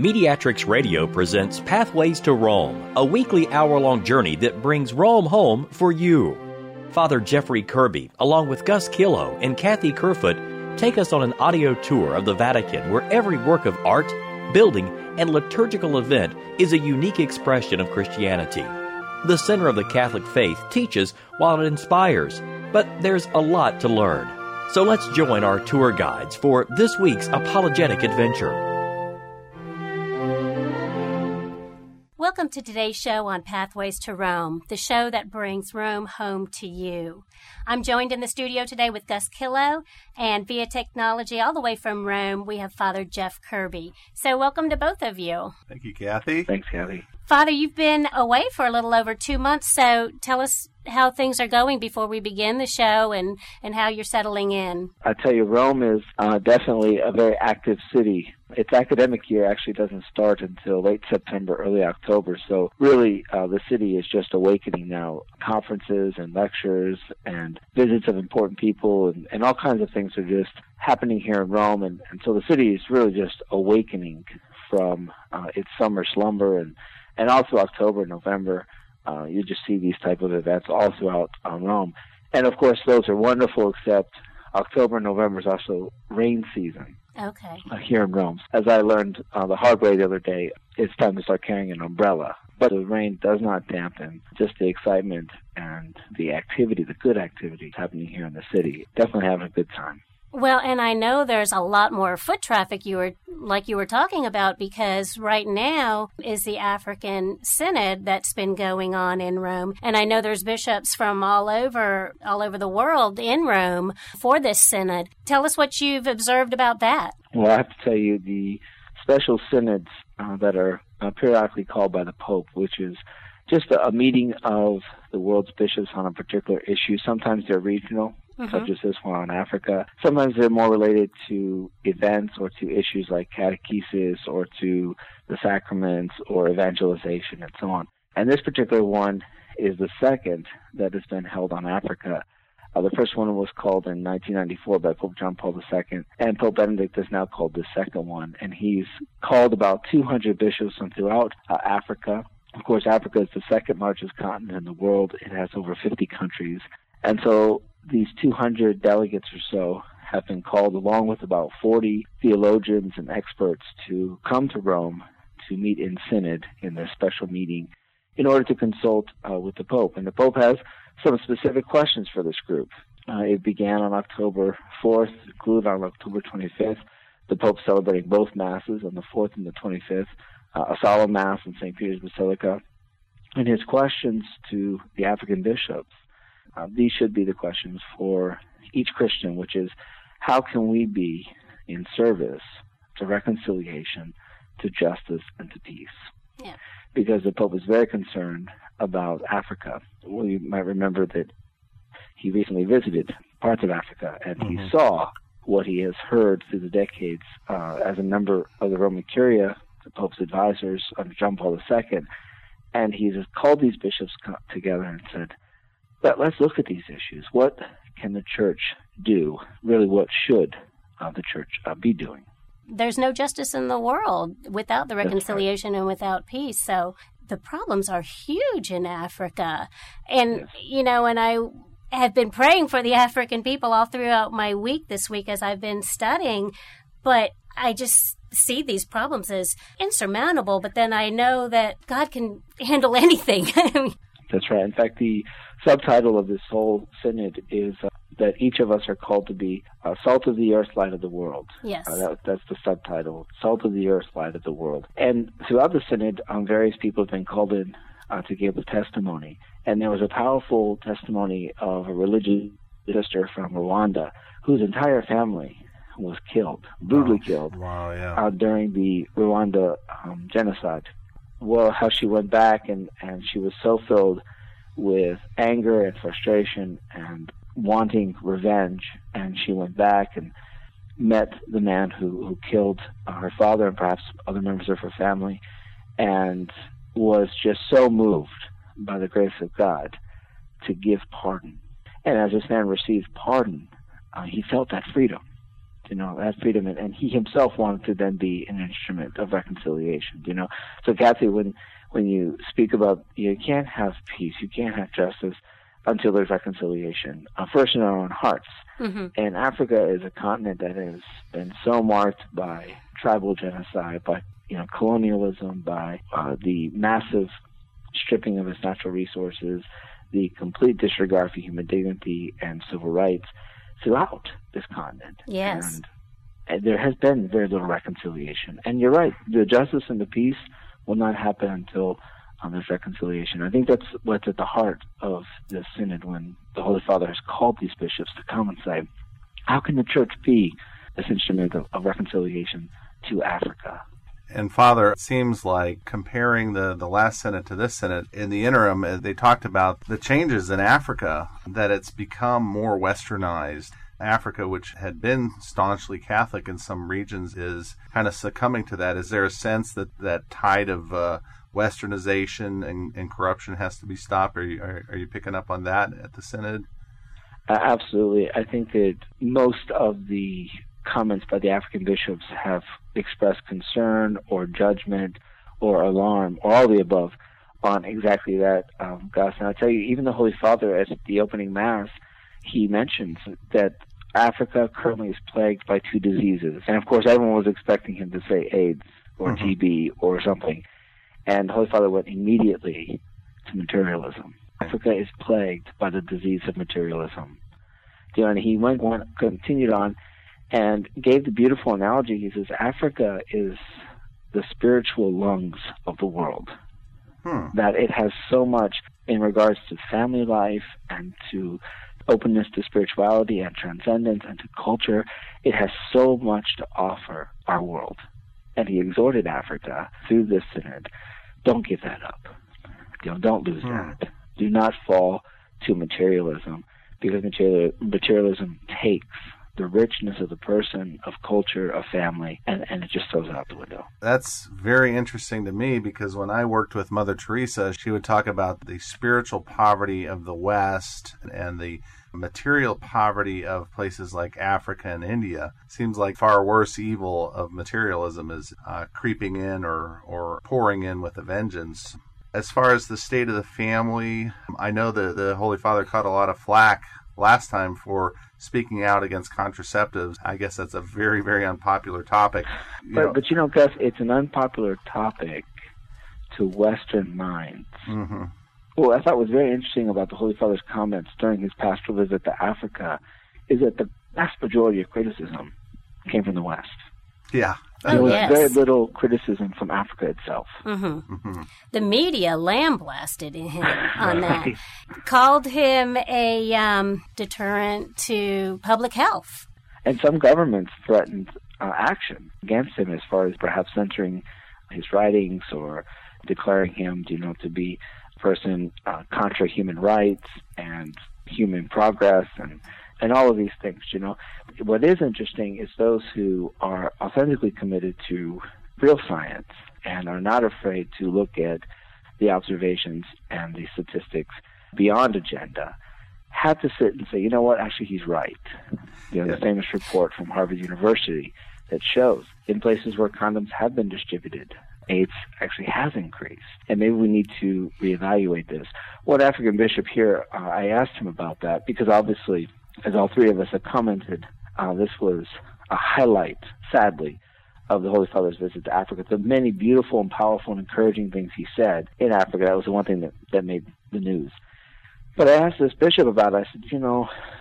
Mediatrix Radio presents Pathways to Rome, a weekly hour-long journey that brings Rome home for you. Father Jeffrey Kirby, along with Gus Killow and Kathy Kerfoot, take us on an audio tour of the Vatican where every work of art, building, and liturgical event is a unique expression of Christianity. The center of the Catholic faith teaches while it inspires, but there's a lot to learn. So let's join our tour guides for this week's apologetic adventure. Welcome to today's show on Pathways to Rome, the show that brings Rome home to you. I'm joined in the studio today with Gus Killow, and via technology all the way from Rome, we have Father Jeff Kirby. So welcome to both of you. Thank you, Kathy. Thanks, Kathy. Father, you've been away for a little over 2 months, so tell us how things are going before we begin the show and how you're settling in. I tell you, Rome is definitely a very active city. Its academic year actually doesn't start until late September, early October, so really the city is just awakening now. Conferences and lectures and visits of important people and all kinds of things are just happening here in Rome, and so the city is really just awakening from its summer slumber, and also October, November. You just see these type of events all throughout Rome. And, of course, those are wonderful, except October and November is also rain season. Okay. Here in Rome. As I learned the hard way the other day, it's time to start carrying an umbrella. But the rain does not dampen just the excitement and the activity, the good activity happening here in the city. Definitely having a good time. Well, and I know there's a lot more foot traffic you were talking about, because right now is the African Synod that's been going on in Rome. And I know there's bishops from all over the world in Rome for this synod. Tell us what you've observed about that. Well, I have to tell you, the special synods that are periodically called by the Pope, which is just a meeting of the world's bishops on a particular issue. Sometimes they're regional. Mm-hmm. Such as this one on Africa. Sometimes they're more related to events or to issues like catechesis or to the sacraments or evangelization and so on. And this particular one is the second that has been held on Africa. The first one was called in 1994 by Pope John Paul II, and Pope Benedict has now called the second one. And he's called about 200 bishops from throughout Africa. Of course, Africa is the second largest continent in the world. It has over 50 countries. And so these 200 delegates or so have been called, along with about 40 theologians and experts, to come to Rome to meet in synod in this special meeting in order to consult with the Pope. And the Pope has some specific questions for this group. It began on October 4th, concluded on October 25th. The Pope celebrating both Masses on the 4th and the 25th, a solemn Mass in St. Peter's Basilica, and his questions to the African bishops. These should be the questions for each Christian, which is, how can we be in service to reconciliation, to justice, and to peace? Yeah. Because the Pope is very concerned about Africa. Well, you might remember that he recently visited parts of Africa, and mm-hmm. he saw what he has heard through the decades as a member of the Roman Curia, the Pope's advisors under John Paul II, and he has called these bishops together and said, but let's look at these issues. What can the church do? Really, what should the church be doing? There's no justice in the world without the reconciliation and without peace. So the problems are huge in Africa. And, yes. you know, and I have been praying for the African people all throughout my week this week as I've been studying. But I just see these problems as insurmountable. But then I know that God can handle anything. That's right. In fact, the subtitle of this whole synod is that each of us are called to be salt of the earth, light of the world. Yes. That's the subtitle, salt of the earth, light of the world. And throughout the synod, various people have been called in to give a testimony. And there was a powerful testimony of a religious sister from Rwanda whose entire family was killed, brutally killed, during the Rwanda genocide. Well, how she went back and she was so filled with anger and frustration and wanting revenge, and she went back and met the man who killed her father and perhaps other members of her family, and was just so moved by the grace of God to give pardon. And as this man received pardon, he felt that freedom. you know, had freedom, and he himself wanted to then be an instrument of reconciliation, you know. So, Kathy, when you speak about, you can't have peace, you can't have justice until there's reconciliation, first in our own hearts. Mm-hmm. And Africa is a continent that has been so marked by tribal genocide, by, you know, colonialism, by the massive stripping of its natural resources, the complete disregard for human dignity and civil rights throughout this continent. Yes. And there has been very little reconciliation. And you're right, the justice and the peace will not happen until there's reconciliation. I think that's what's at the heart of the Synod when the Holy Father has called these bishops to come and say, how can the Church be this instrument of reconciliation to Africa? And Father, it seems like comparing the last Synod to this Synod, in the interim, they talked about the changes in Africa, that it's become more westernized. Africa, which had been staunchly Catholic in some regions, is kind of succumbing to that. Is there a sense that that tide of westernization and corruption has to be stopped? Are you picking up on that at the Synod? Absolutely. I think that most of the comments by the African bishops have expressed concern or judgment or alarm or all the above on exactly that, Gus. And I'll tell you, even the Holy Father at the opening Mass, he mentions that Africa currently is plagued by two diseases. And of course, everyone was expecting him to say AIDS or mm-hmm. TB or something. And the Holy Father went immediately to materialism. Africa is plagued by the disease of materialism. And he went on, continued on, and gave the beautiful analogy. He says, Africa is the spiritual lungs of the world. Hmm. That it has so much in regards to family life and to openness to spirituality and transcendence and to culture. It has so much to offer our world. And he exhorted Africa through this Synod, don't give that up. Don't lose that. Do not fall to materialism, because materialism takes the richness of the person, of culture, of family, and it just goes out the window. That's very interesting to me, because when I worked with Mother Teresa, she would talk about the spiritual poverty of the West and the material poverty of places like Africa and India. Seems like far worse evil of materialism is creeping in or pouring in with a vengeance. As far as the state of the family, I know that the Holy Father caught a lot of flack last time for speaking out against contraceptives. I guess that's a very, very unpopular topic. But you know, Gus, it's an unpopular topic to Western minds. Mm-hmm. Well, I thought was very interesting about the Holy Father's comments during his pastoral visit to Africa is that the vast majority of criticism came from the West. Yeah. There was very little criticism from Africa itself. Mm-hmm. Mm-hmm. The media lambasted him on that, called him a deterrent to public health. And some governments threatened action against him as far as perhaps censoring his writings or declaring him, to be a person contra human rights and human progress and all of these things, What is interesting is those who are authentically committed to real science and are not afraid to look at the observations and the statistics beyond agenda have to sit and say, you know what, actually he's right. The famous report from Harvard University that shows in places where condoms have been distributed, AIDS actually has increased, and maybe we need to reevaluate this. One African bishop here, I asked him about that because obviously, as all three of us have commented, this was a highlight, sadly, of the Holy Father's visit to Africa. The many beautiful and powerful and encouraging things he said in Africa, that was the one thing that made the news. But I asked this bishop about it. I said,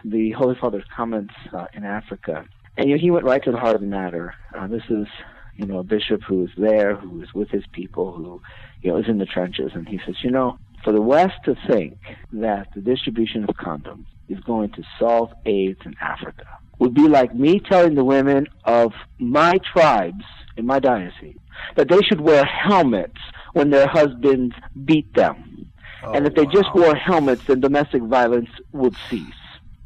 the Holy Father's comments in Africa. And he went right to the heart of the matter. This is, a bishop who is there, who is with his people, who, is in the trenches. And he says, for the West to think that the distribution of condoms is going to solve AIDS in Africa would be like me telling the women of my tribes in my diocese that they should wear helmets when their husbands beat them. Oh, and if they just wore helmets, then domestic violence would cease.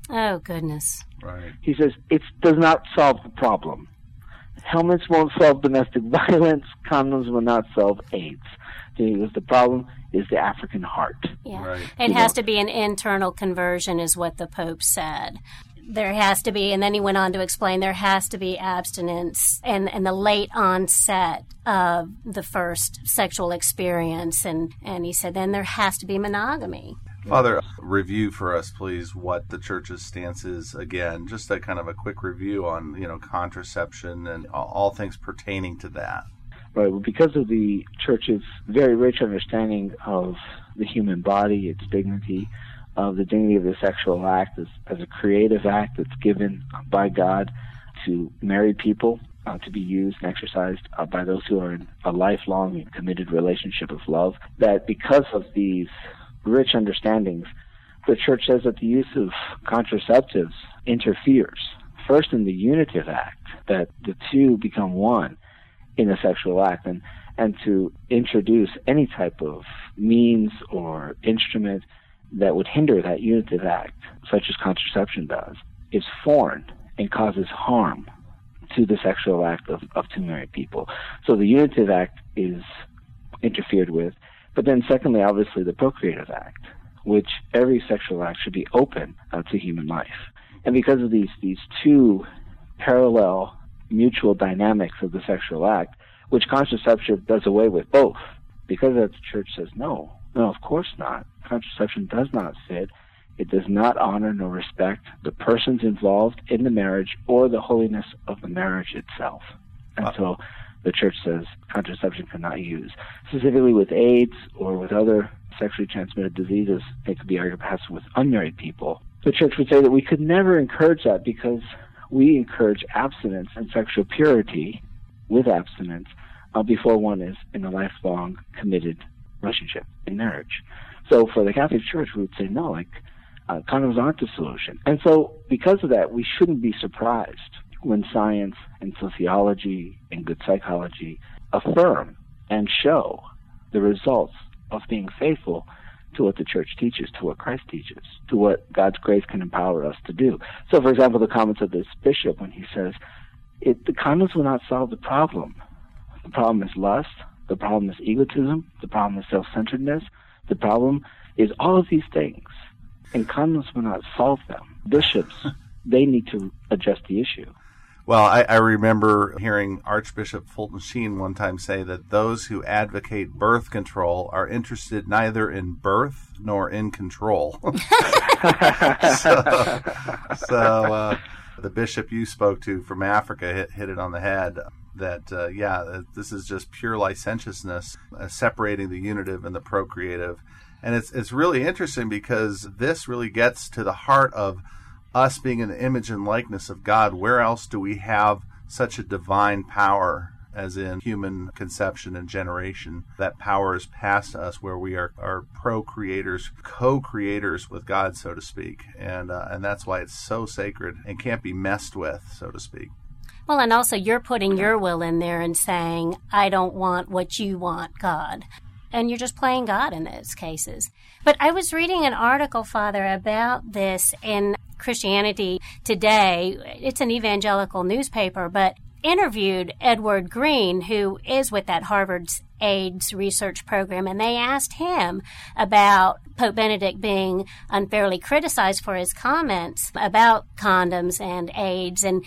Oh, goodness. Right. He says, it does not solve the problem. Helmets won't solve domestic violence. Condoms will not solve AIDS. The problem is the African heart. Yeah. Right. It has to be an internal conversion, is what the Pope said. There has to be, and then he went on to explain, there has to be abstinence and the late onset of the first sexual experience. And he said, then there has to be monogamy. Father, review for us, please, what the Church's stance is. Again, just a kind of a quick review on, contraception and all things pertaining to that. Right. Well, because of the Church's very rich understanding of the human body, its dignity, of the dignity of the sexual act as a creative act that's given by God to married people, to be used and exercised by those who are in a lifelong and committed relationship of love, that because of these rich understandings, the Church says that the use of contraceptives interferes, first in the unitive act, that the two become one in the sexual act, and to introduce any type of means or instrument that would hinder that unitive act, such as contraception does, is foreign and causes harm to the sexual act of two married people. So the unitive act is interfered with. But then secondly, obviously, the procreative act, which every sexual act should be open to human life. And because of these two parallel mutual dynamics of the sexual act, which contraception does away with both, because the Church says no, of course not. Contraception does not fit. It does not honor nor respect the persons involved in the marriage or the holiness of the marriage itself. And so the Church says contraception cannot use. Specifically with AIDS or with other sexually transmitted diseases, it could be argued perhaps with unmarried people. The Church would say that we could never encourage that because we encourage abstinence and sexual purity with abstinence before one is in a lifelong committed relationship in marriage. So for the Catholic Church, we would say no, condoms aren't the solution. And so because of that, we shouldn't be surprised when science and sociology and good psychology affirm and show the results of being faithful to what the Church teaches, to what Christ teaches, to what God's grace can empower us to do. So, for example, the comments of this bishop when he says, the condoms will not solve the problem. The problem is lust. The problem is egotism. The problem is self-centeredness. The problem is all of these things. And condoms will not solve them. Bishops, they need to address the issue. Well, I remember hearing Archbishop Fulton Sheen one time say that those who advocate birth control are interested neither in birth nor in control. So the bishop you spoke to from Africa hit it on the head. That, this is just pure licentiousness, separating the unitive and the procreative. And it's really interesting because this really gets to the heart of us being in the image and likeness of God. Where else do we have such a divine power as in human conception and generation? That power is passed to us where we are procreators, co-creators with God, so to speak. And that's why it's so sacred and can't be messed with, so to speak. Well, and also you're putting your will in there and saying, I don't want what you want, God. And you're just playing God in those cases. But I was reading an article, Father, about this in Christianity Today. It's an evangelical newspaper, but interviewed Edward Green, who is with that Harvard's AIDS research program, and they asked him about Pope Benedict being unfairly criticized for his comments about condoms and AIDS, and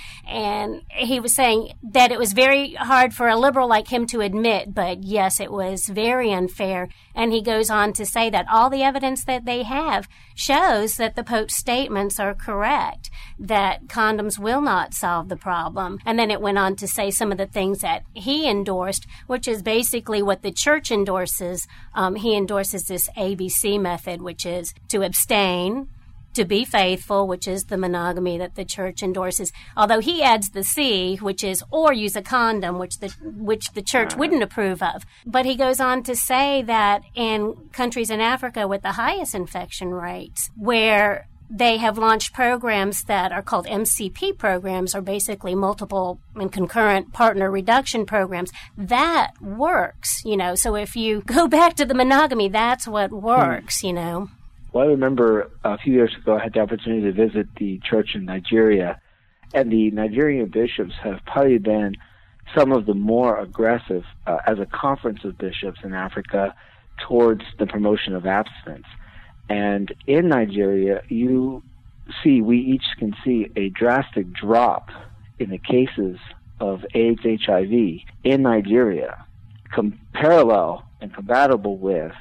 he was saying that it was very hard for a liberal like him to admit, but yes, it was very unfair. And he goes on to say that all the evidence that they have shows that the Pope's statements are correct, that condoms will not solve the problem. And then it went on to say some of the things that he endorsed, which is basically what the Church endorses. He endorses this ABC method, which is to abstain, to be faithful, which is the monogamy that the Church endorses, although he adds the C, which is or use a condom, which the Church wouldn't approve of. But he goes on to say that in countries in Africa with the highest infection rates, where they have launched programs that are called MCP programs, or basically multiple and concurrent partner reduction programs. That works, So if you go back to the monogamy, that's what works, Well, I remember a few years ago I had the opportunity to visit the church in Nigeria, and the Nigerian bishops have probably been some of the more aggressive as a conference of bishops in Africa towards the promotion of abstinence. And in Nigeria, you see, we each can see a drastic drop in the cases of AIDS, HIV in Nigeria, parallel and compatible with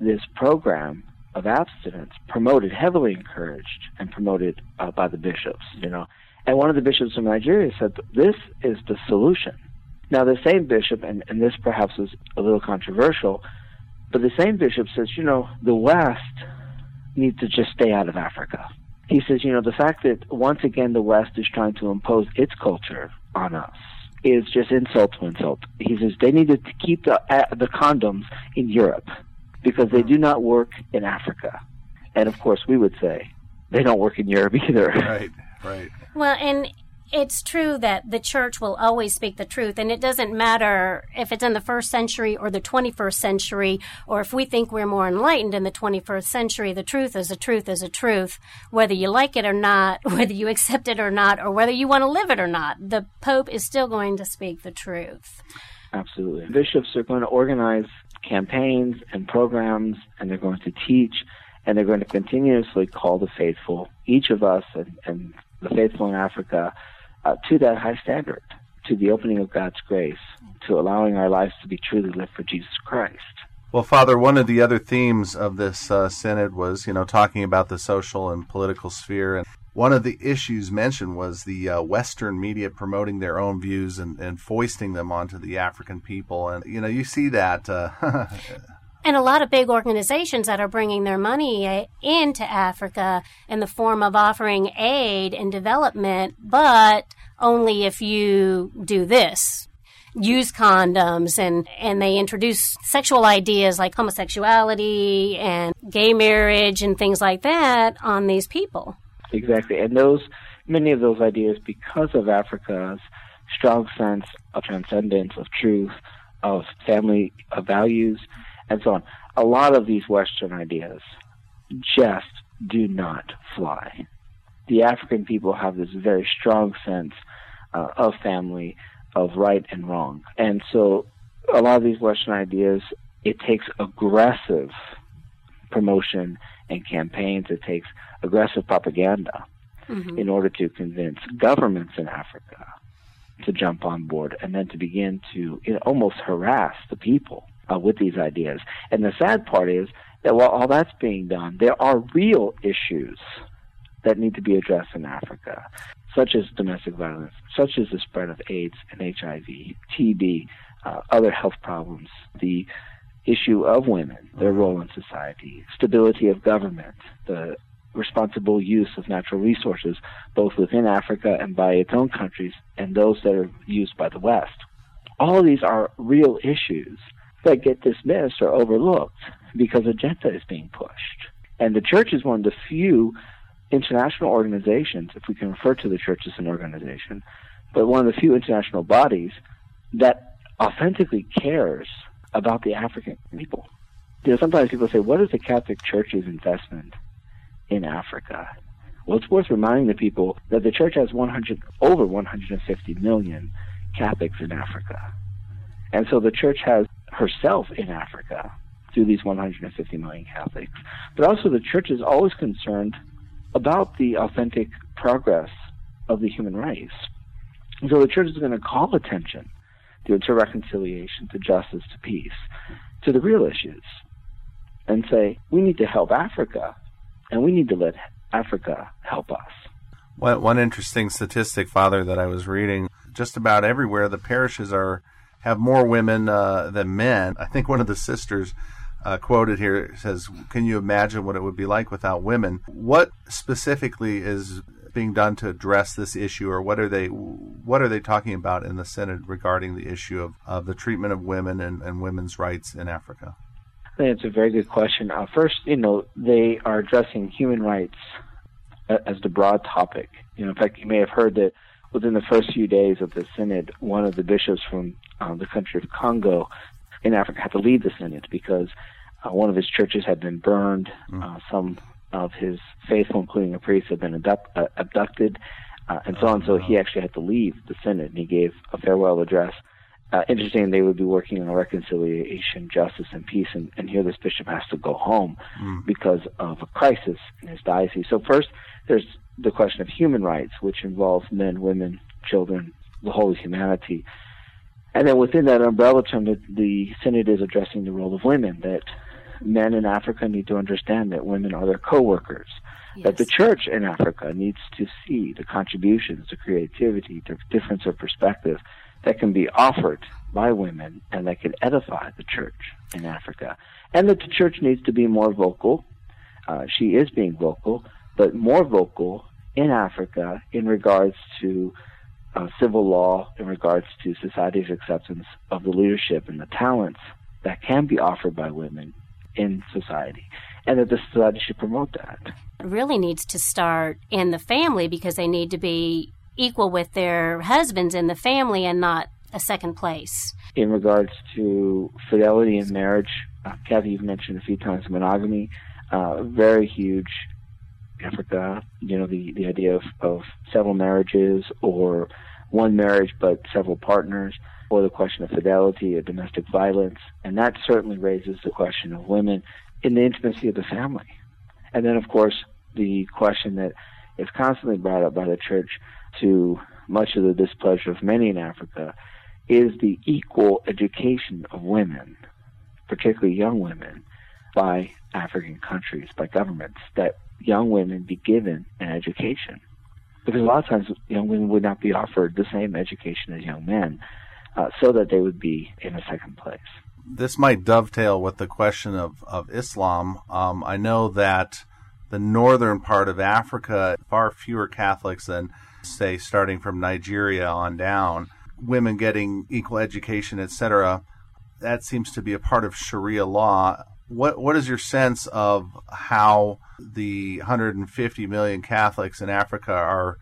this program of abstinence, promoted, heavily encouraged, and promoted by the bishops, you know. And one of the bishops of Nigeria said, this is the solution. Now, the same bishop, and this perhaps is a little controversial, but the same bishop says, you know, the West needs to just stay out of Africa. He says, you know, the fact that once again the West is trying to impose its culture on us is just insult to insult. He says they needed to keep the condoms in Europe because they do not work in Africa. And, of course, we would say they don't work in Europe either. Right, right. Well, and it's true that the church will always speak the truth, and it doesn't matter if it's in the first century or the 21st century, or if we think we're more enlightened in the 21st century, the truth is a truth is a truth, whether you like it or not, whether you accept it or not, or whether you want to live it or not. The Pope is still going to speak the truth. Absolutely. Bishops are going to organize campaigns and programs, and they're going to teach, and they're going to continuously call the faithful, each of us and the faithful in Africa, to that high standard, to the opening of God's grace, to allowing our lives to be truly lived for Jesus Christ. Well, Father, one of the other themes of this synod was, you know, talking about the social and political sphere. And one of the issues mentioned was the Western media promoting their own views and foisting them onto the African people. And, you know, you see that. And a lot of big organizations that are bringing their money into Africa in the form of offering aid and development, but only if you do this. Use condoms, and they introduce sexual ideas like homosexuality and gay marriage and things like that on these people. Exactly. And many of those ideas, because of Africa's strong sense of transcendence, of truth, of family, of values, and so on. A lot of these Western ideas just do not fly. The African people have this very strong sense of family, of right and wrong. And so a lot of these Western ideas, it takes aggressive promotion and campaigns. It takes aggressive propaganda in order to convince governments in Africa to jump on board and then to begin to almost harass the people with these ideas. And the sad part is that while all that's being done, there are real issues that need to be addressed in Africa, such as domestic violence, such as the spread of AIDS and HIV, TB, other health problems, the issue of women, their role in society, stability of government, the responsible use of natural resources, both within Africa and by its own countries, and those that are used by the West. All of these are real issues that get dismissed or overlooked because agenda is being pushed. And the church is one of the few international organizations, if we can refer to the church as an organization, but one of the few international bodies that authentically cares about the African people. You know, sometimes people say, what is the Catholic Church's investment in Africa? Well, it's worth reminding the people that the church has over 150 million Catholics in Africa. And so the church has herself in Africa through these 150 million Catholics. But also the church is always concerned about the authentic progress of the human race. And so the church is going to call attention to reconciliation, to justice, to peace, to the real issues, and say, we need to help Africa, and we need to let Africa help us. Well, one interesting statistic, Father, that I was reading, just about everywhere the parishes have more women than men. I think one of the sisters quoted here says, can you imagine what it would be like without women? What specifically is being done to address this issue, or what are they talking about in the Synod regarding the issue of the treatment of women and women's rights in Africa? I think it's a very good question. First, they are addressing human rights as the broad topic. In fact, you may have heard that within the first few days of the Synod, one of the bishops from the country of Congo in Africa had to leave the Synod because one of his churches had been burned. Some of his faithful, including a priest, had been abducted, and so on. So he actually had to leave the Synod, and he gave a farewell address Interesting, they would be working on reconciliation, justice, and peace, and here this bishop has to go home because of a crisis in his diocese. So first, there's the question of human rights, which involves men, women, children, the whole humanity. And then within that umbrella term, the Synod is addressing the role of women, that men in Africa need to understand that women are their co-workers, that the church in Africa needs to see the contributions, the creativity, the difference of perspective that can be offered by women and that can edify the church in Africa, and that the church needs to be more vocal. She is being vocal, but more vocal in Africa in regards to civil law, in regards to society's acceptance of the leadership and the talents that can be offered by women in society, and that the society should promote that. It really needs to start in the family, because they need to be equal with their husbands in the family and not a second place. In regards to fidelity in marriage, Kathy, you've mentioned a few times monogamy, very huge in Africa, you know, the idea of several marriages or one marriage but several partners, or the question of fidelity or domestic violence, and that certainly raises the question of women in the intimacy of the family. And then, of course, the question that is constantly brought up by the church to much of the displeasure of many in Africa is the equal education of women, particularly young women, by African countries, by governments, that young women be given an education. Because a lot of times young women would not be offered the same education as young men, so that they would be in a second place. This might dovetail with the question of Islam. I know that the northern part of Africa, far fewer Catholics than, say, starting from Nigeria on down, women getting equal education, etc. That seems to be a part of Sharia law. What is your sense of how the 150 million Catholics in Africa are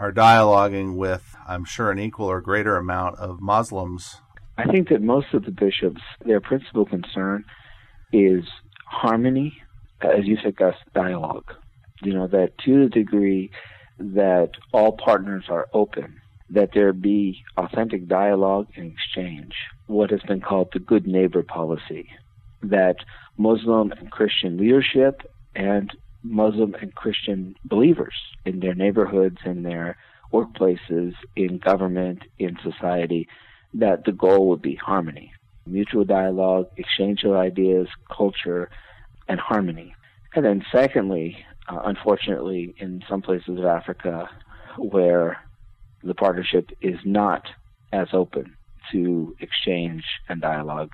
dialoguing with, I'm sure, an equal or greater amount of Muslims? I think that most of the bishops, their principal concern is harmony, as you said, Gus, dialogue. You know, that to the degree that all partners are open, that there be authentic dialogue and exchange, what has been called the good neighbor policy, that Muslim and Christian leadership and Muslim and Christian believers in their neighborhoods, in their workplaces, in government, in society, that the goal would be harmony, mutual dialogue, exchange of ideas, culture, and harmony. And then secondly, unfortunately, in some places of Africa where the partnership is not as open to exchange and dialogue,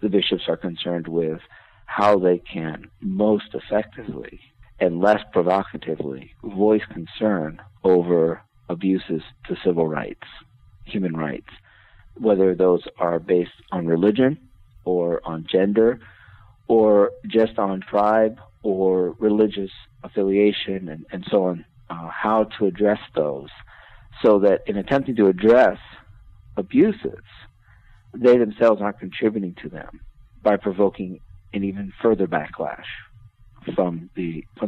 the bishops are concerned with how they can most effectively and less provocatively voice concern over abuses to civil rights, human rights, whether those are based on religion or on gender or just on tribe or religious affiliation and so on, how to address those, so that in attempting to address abuses, they themselves aren't contributing to them by provoking an even further backlash from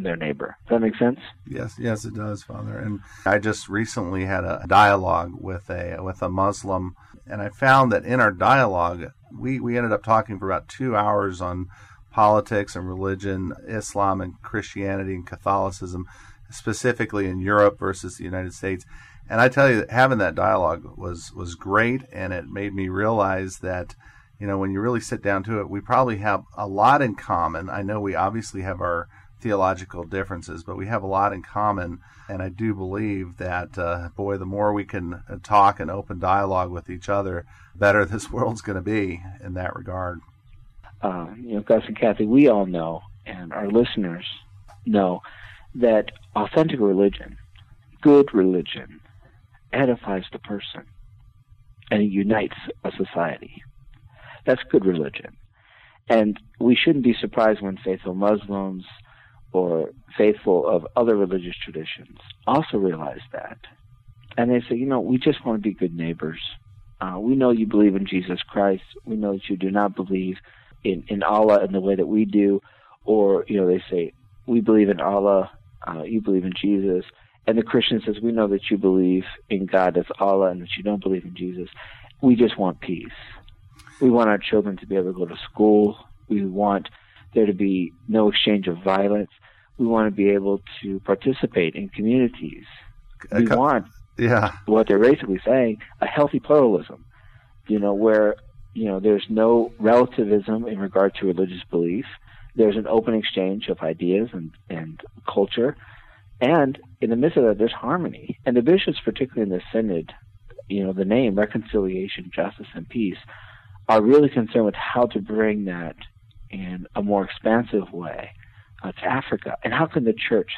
their neighbor. Does that make sense? Yes, it does, Father. And I just recently had a dialogue with a Muslim, and I found that in our dialogue, we ended up talking for about 2 hours on politics and religion, Islam and Christianity and Catholicism, specifically in Europe versus the United States. And I tell you, that having that dialogue was great, and it made me realize that, you know, when you really sit down to it, we probably have a lot in common. I know we obviously have our theological differences, but we have a lot in common. And I do believe that, the more we can talk and open dialogue with each other, the better this world's going to be in that regard. Gus and Kathy, we all know, and our listeners know, that authentic religion, good religion, edifies the person and it unites a society. That's good religion. And we shouldn't be surprised when faithful Muslims or faithful of other religious traditions also realize that. And they say, you know, we just want to be good neighbors. We know you believe in Jesus Christ. We know that you do not believe in Allah in the way that we do. Or, you know, they say, we believe in Allah, you believe in Jesus. And the Christian says, we know that you believe in God as Allah and that you don't believe in Jesus. we just want peace. We want our children to be able to go to school. We want there to be no exchange of violence. We want to be able to participate in communities. We want, what they're basically saying, a healthy pluralism, where, there's no relativism in regard to religious belief. There's an open exchange of ideas and culture. And in the midst of that, there's harmony. And the bishops, particularly in the synod, the name, reconciliation, justice, and peace, are really concerned with how to bring that in a more expansive way to Africa. And how can the church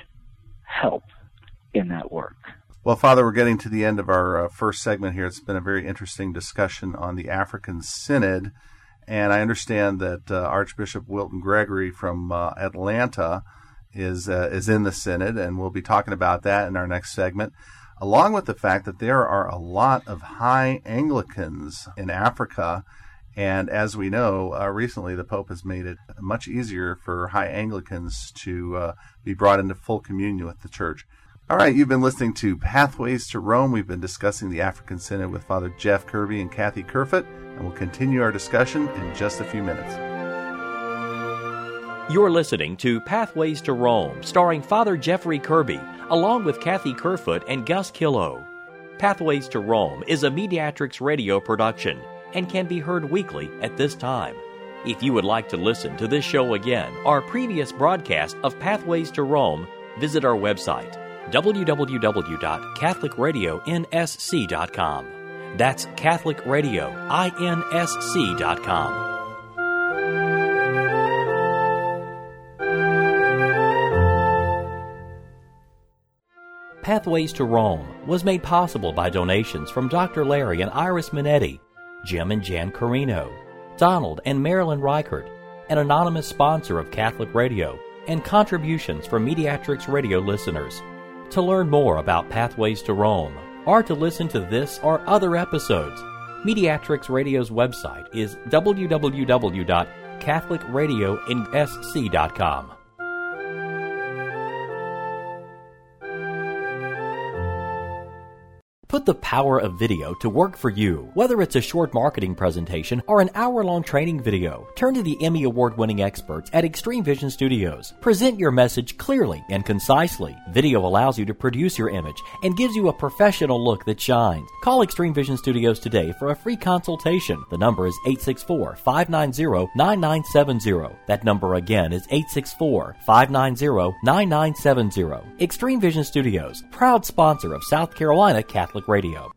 help in that work? Well, Father, we're getting to the end of our first segment here. It's been a very interesting discussion on the African Synod. And I understand that Archbishop Wilton Gregory from Atlanta is in the Synod, and we'll be talking about that in our next segment, along with the fact that there are a lot of high Anglicans in Africa. And as we know, recently the Pope has made it much easier for high Anglicans to be brought into full communion with the Church. All right, you've been listening to Pathways to Rome. We've been discussing the African Synod with Father Jeff Kirby and Kathy Kerfoot, and we'll continue our discussion in just a few minutes. You're listening to Pathways to Rome, starring Father Jeffrey Kirby, along with Kathy Kerfoot and Gus Killow. Pathways to Rome is a Mediatrix Radio production and can be heard weekly at this time. If you would like to listen to this show again or previous broadcast of Pathways to Rome, visit our website, www.catholicradioinsc.com. That's catholicradioinsc.com. Pathways to Rome was made possible by donations from Dr. Larry and Iris Minetti, Jim and Jan Carino, Donald and Marilyn Reichert, an anonymous sponsor of Catholic Radio, and contributions from Mediatrix Radio listeners. To learn more about Pathways to Rome, or to listen to this or other episodes, Mediatrix Radio's website is www.catholicradioinsc.com. Put the power of video to work for you. Whether it's a short marketing presentation or an hour-long training video, turn to the Emmy Award-winning experts at Extreme Vision Studios. Present your message clearly and concisely. Video allows you to produce your image and gives you a professional look that shines. Call Extreme Vision Studios today for a free consultation. The number is 864-590-9970. That number again is 864-590-9970. Extreme Vision Studios, proud sponsor of South Carolina Catholic Radio.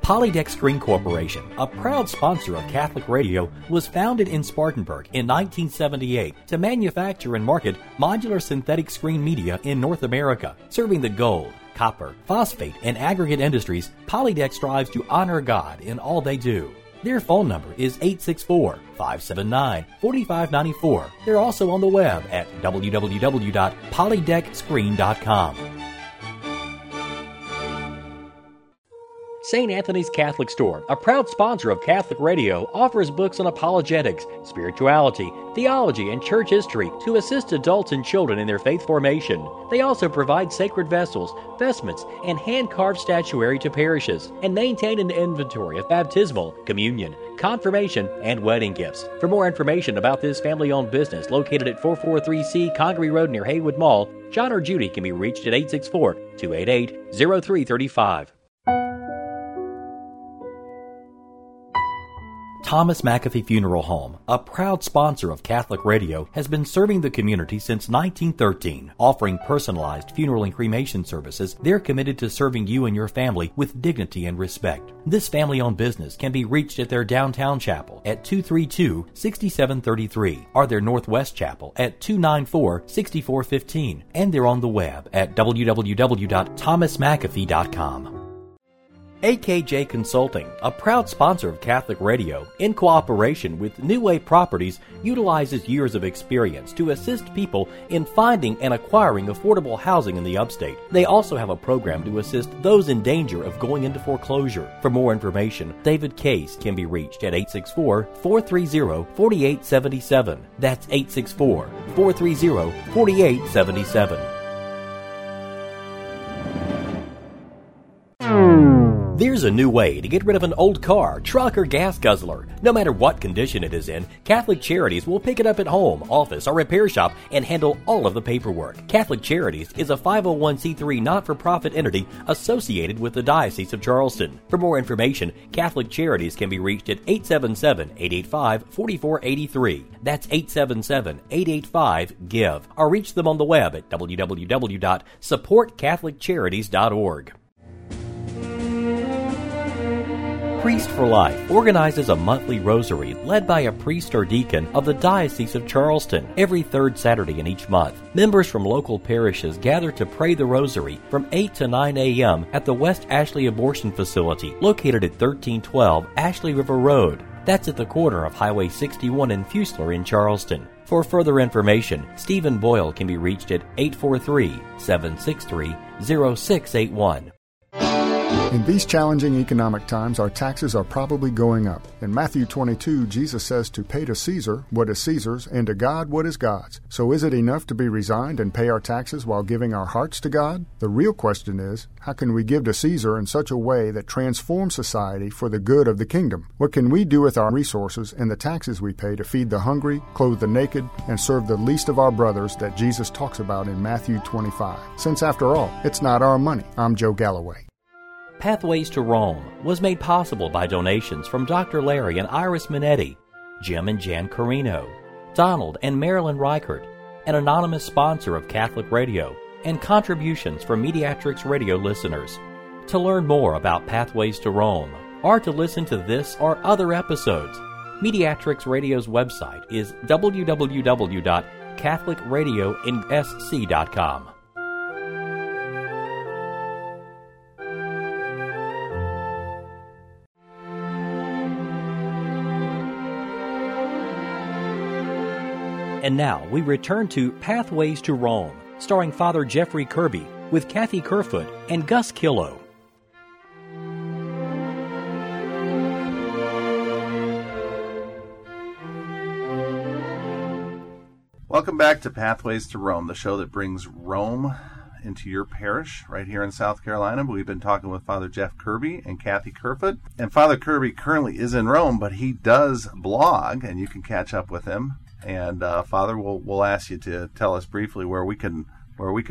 Polydeck Screen Corporation, a proud sponsor of Catholic Radio, was founded in Spartanburg in 1978 to manufacture and market modular synthetic screen media in North America. Serving the gold, copper, phosphate, and aggregate industries, Polydeck strives to honor God in all they do. Their phone number is 864-579-4594. They're also on the web at www.polydeckscreen.com. St. Anthony's Catholic Store, a proud sponsor of Catholic Radio, offers books on apologetics, spirituality, theology, and church history to assist adults and children in their faith formation. They also provide sacred vessels, vestments, and hand-carved statuary to parishes, and maintain an inventory of baptismal, communion, confirmation, and wedding gifts. For more information about this family-owned business located at 443C Congaree Road near Haywood Mall, John or Judy can be reached at 864-288-0335. Thomas McAfee Funeral Home, a proud sponsor of Catholic Radio, has been serving the community since 1913, offering personalized funeral and cremation services. They're committed to serving you and your family with dignity and respect. This family-owned business can be reached at their downtown chapel at 232-6733 or their northwest chapel at 294-6415, and they're on the web at www.thomasmcafee.com. AKJ Consulting, a proud sponsor of Catholic Radio, in cooperation with New Way Properties, utilizes years of experience to assist people in finding and acquiring affordable housing in the upstate. They also have a program to assist those in danger of going into foreclosure. For more information, David Case can be reached at 864-430-4877. That's 864-430-4877. There's a new way to get rid of an old car, truck, or gas guzzler. No matter what condition it is in, Catholic Charities will pick it up at home, office, or repair shop and handle all of the paperwork. Catholic Charities is a 501c3 not-for-profit entity associated with the Diocese of Charleston. For more information, Catholic Charities can be reached at 877-885-4483. That's 877-885-GIVE. Or reach them on the web at www.supportcatholiccharities.org. Priest for Life organizes a monthly rosary led by a priest or deacon of the Diocese of Charleston every third Saturday in each month. Members from local parishes gather to pray the rosary from 8 to 9 a.m. at the West Ashley Abortion Facility located at 1312 Ashley River Road. That's at the corner of Highway 61 and Fusler in Charleston. For further information, Stephen Boyle can be reached at 843-763-0681. In these challenging economic times, our taxes are probably going up. In Matthew 22, Jesus says to pay to Caesar what is Caesar's and to God what is God's. So is it enough to be resigned and pay our taxes while giving our hearts to God? The real question is, how can we give to Caesar in such a way that transforms society for the good of the kingdom? What can we do with our resources and the taxes we pay to feed the hungry, clothe the naked, and serve the least of our brothers that Jesus talks about in Matthew 25? Since after all, it's not our money. I'm Joe Galloway. Pathways to Rome was made possible by donations from Dr. Larry and Iris Minetti, Jim and Jan Carino, Donald and Marilyn Reichert, an anonymous sponsor of Catholic Radio, and contributions from Mediatrix Radio listeners. To learn more about Pathways to Rome, or to listen to this or other episodes, Mediatrix Radio's website is www.catholicradioinsc.com. And now we return to Pathways to Rome, starring Father Jeffrey Kirby with Kathy Kerfoot and Gus Killow. Welcome back to Pathways to Rome, the show that brings Rome into your parish right here in South Carolina. But we've been talking with Father Jeff Kirby and Kathy Kerfoot. And Father Kirby currently is in Rome, but he does blog, and you can catch up with him. And Father, we'll ask you to tell us briefly where we can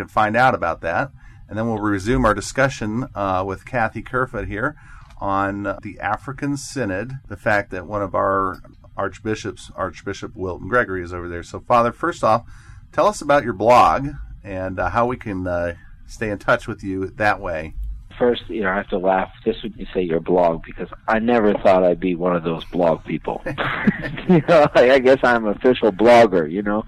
find out about that, and then we'll resume our discussion with Kathy Kerfoot here on the African Synod, the fact that one of our archbishops, Archbishop Wilton Gregory, is over there. So, Father, first off, tell us about your blog and how we can stay in touch with you that way. First, you know, I have to laugh just when you say your blog, because I never thought I'd be one of those blog people. You know, I guess I'm an official blogger, you know.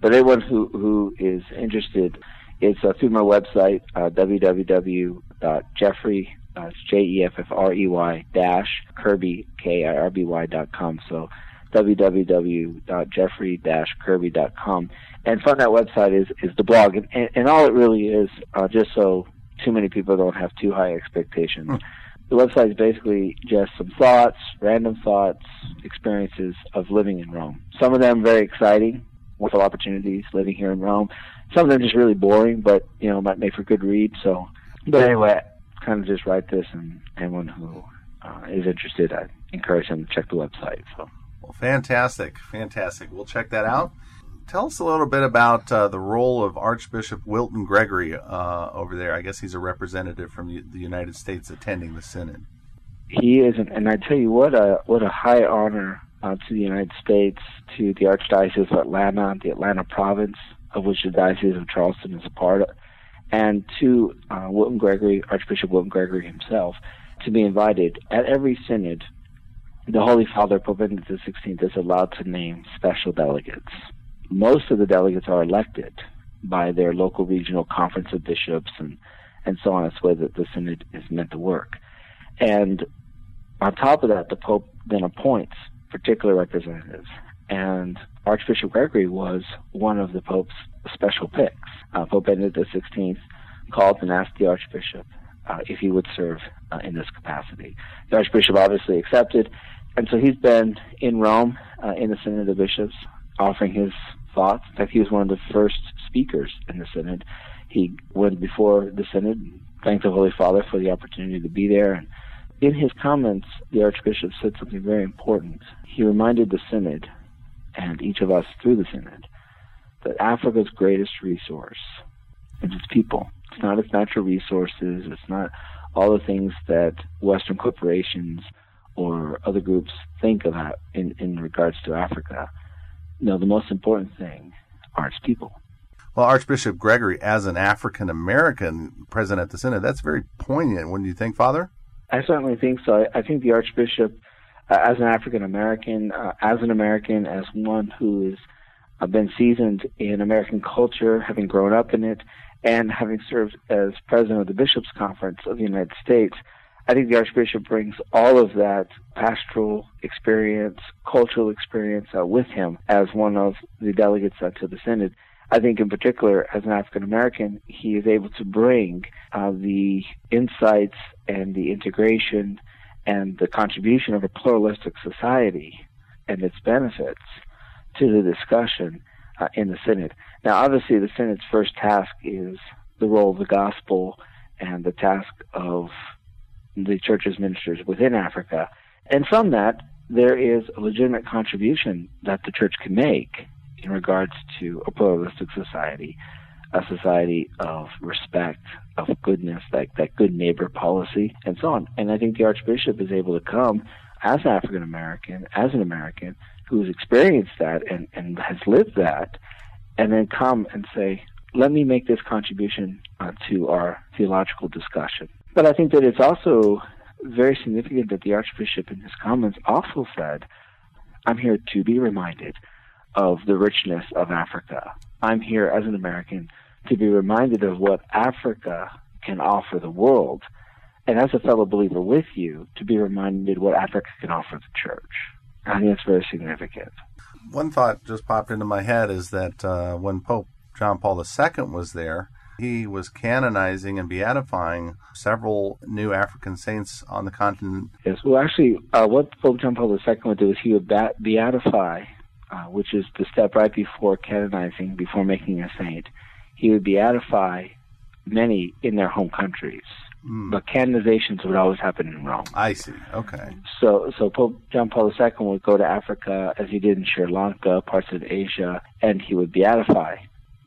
But anyone who is interested, it's through my website, www.jeffrey-kirby.com. So www.jeffrey-kirby.com. And from that website is the blog. And all it really is, just so too many people don't have too high expectations. The website is basically just some thoughts, random thoughts, experiences of living in Rome. Some of them very exciting, wonderful opportunities living here in Rome. Some of them just really boring, but, you know, might make for good read. So, but anyway, I kind of just write this, and anyone who is interested, I encourage them to check the website. So, well, fantastic. We'll check that out. Tell us a little bit about the role of Archbishop Wilton Gregory over there. I guess he's a representative from the United States attending the Synod. He is, and I tell you what a high honor to the United States, to the Archdiocese of Atlanta, the Atlanta province, of which the Diocese of Charleston is a part of, and to Wilton Gregory, Archbishop Wilton Gregory himself, to be invited at every Synod. The Holy Father, Pope Benedict XVI, is allowed to name special delegates. Most of the delegates are elected by their local regional conference of bishops and so on. It's the way that the Synod is meant to work. And on top of that, the Pope then appoints particular representatives. And Archbishop Gregory was one of the Pope's special picks. Pope Benedict XVI called and asked the Archbishop if he would serve in this capacity. The Archbishop obviously accepted. And so he's been in Rome in the Synod of Bishops, offering his thoughts. In fact, he was one of the first speakers in the Synod. He went before the Synod, thanked the Holy Father for the opportunity to be there, and In his comments, the Archbishop said something very important. He reminded the Synod, and each of us through the Synod, that Africa's greatest resource is its people. It's not its natural resources, it's not all the things that Western corporations or other groups think about in regards to Africa. No, the most important thing are its people. Well, Archbishop Gregory, as an African-American present at the Synod, that's very poignant, wouldn't you think, Father? I certainly think so. I think the Archbishop, as an African-American, as an American, as one who has been seasoned in American culture, having grown up in it, and having served as president of the Bishops' Conference of the United States, I think the Archbishop brings all of that pastoral experience, cultural experience with him as one of the delegates to the Synod. I think in particular, as an African-American, he is able to bring the insights and the integration and the contribution of a pluralistic society and its benefits to the discussion in the Synod. Now, obviously, the Synod's first task is the role of the gospel and the task of the Church's ministers within Africa. And from that, there is a legitimate contribution that the Church can make in regards to a pluralistic society, a society of respect, of goodness, that good neighbor policy, and so on. And I think the Archbishop is able to come as an African-American, as an American, who has experienced that and has lived that, and then come and say, let me make this contribution to our theological discussion. But I think that it's also very significant that the Archbishop in his comments also said, I'm here to be reminded of the richness of Africa. I'm here as an American to be reminded of what Africa can offer the world, and as a fellow believer with you, to be reminded what Africa can offer the Church. I think that's very significant. One thought just popped into my head is that when Pope John Paul II was there, he was canonizing and beatifying several new African saints on the continent. Yes, well, actually, what Pope John Paul II would do is he would beatify, which is the step right before canonizing, before making a saint. He would beatify many in their home countries. Mm. But canonizations would always happen in Rome. I see. Okay. So Pope John Paul II would go to Africa, as he did in Sri Lanka, parts of Asia, and he would beatify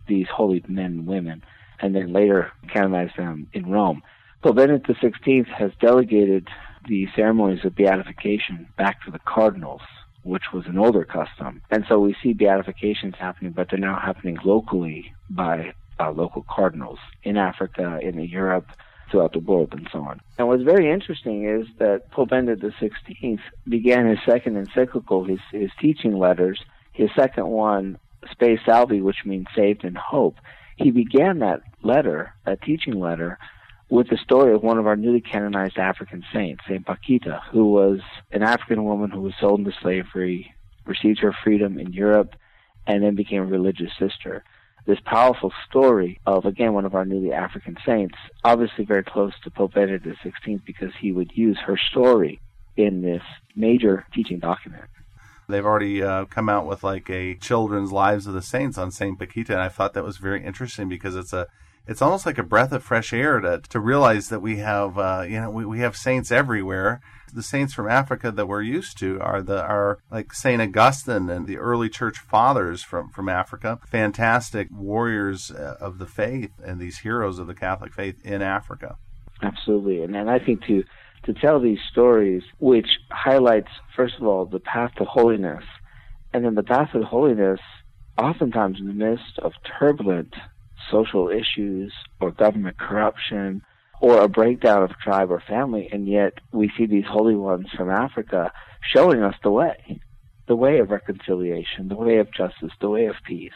these holy men and women, and then later canonize them in Rome. Pope Benedict XVI has delegated the ceremonies of beatification back to the cardinals, which was an older custom. And so we see beatifications happening, but they're now happening locally by local cardinals in Africa, in Europe, throughout the world, and so on. And what's very interesting is that Pope Benedict XVI began his second encyclical, his teaching letters, his second one, Spe Salvi, which means saved in hope. He began that letter, that teaching letter, with the story of one of our newly canonized African saints, St. Bakhita, who was an African woman who was sold into slavery, received her freedom in Europe, and then became a religious sister. This powerful story of, again, one of our newly African saints, obviously very close to Pope Benedict XVI because he would use her story in this major teaching document. They've already come out with like a Children's Lives of the Saints on St. Bakhita, and I thought that was very interesting because it's almost like a breath of fresh air to realize that we have we have saints everywhere. The saints from Africa that we're used to are like St. Augustine and the early church fathers from Africa, fantastic warriors of the faith and these heroes of the Catholic faith in Africa. Absolutely, and I think to tell these stories, which highlights, first of all, the path to holiness, and then the path to holiness, oftentimes in the midst of turbulent social issues or government corruption or a breakdown of tribe or family, and yet we see these holy ones from Africa showing us the way of reconciliation, the way of justice, the way of peace,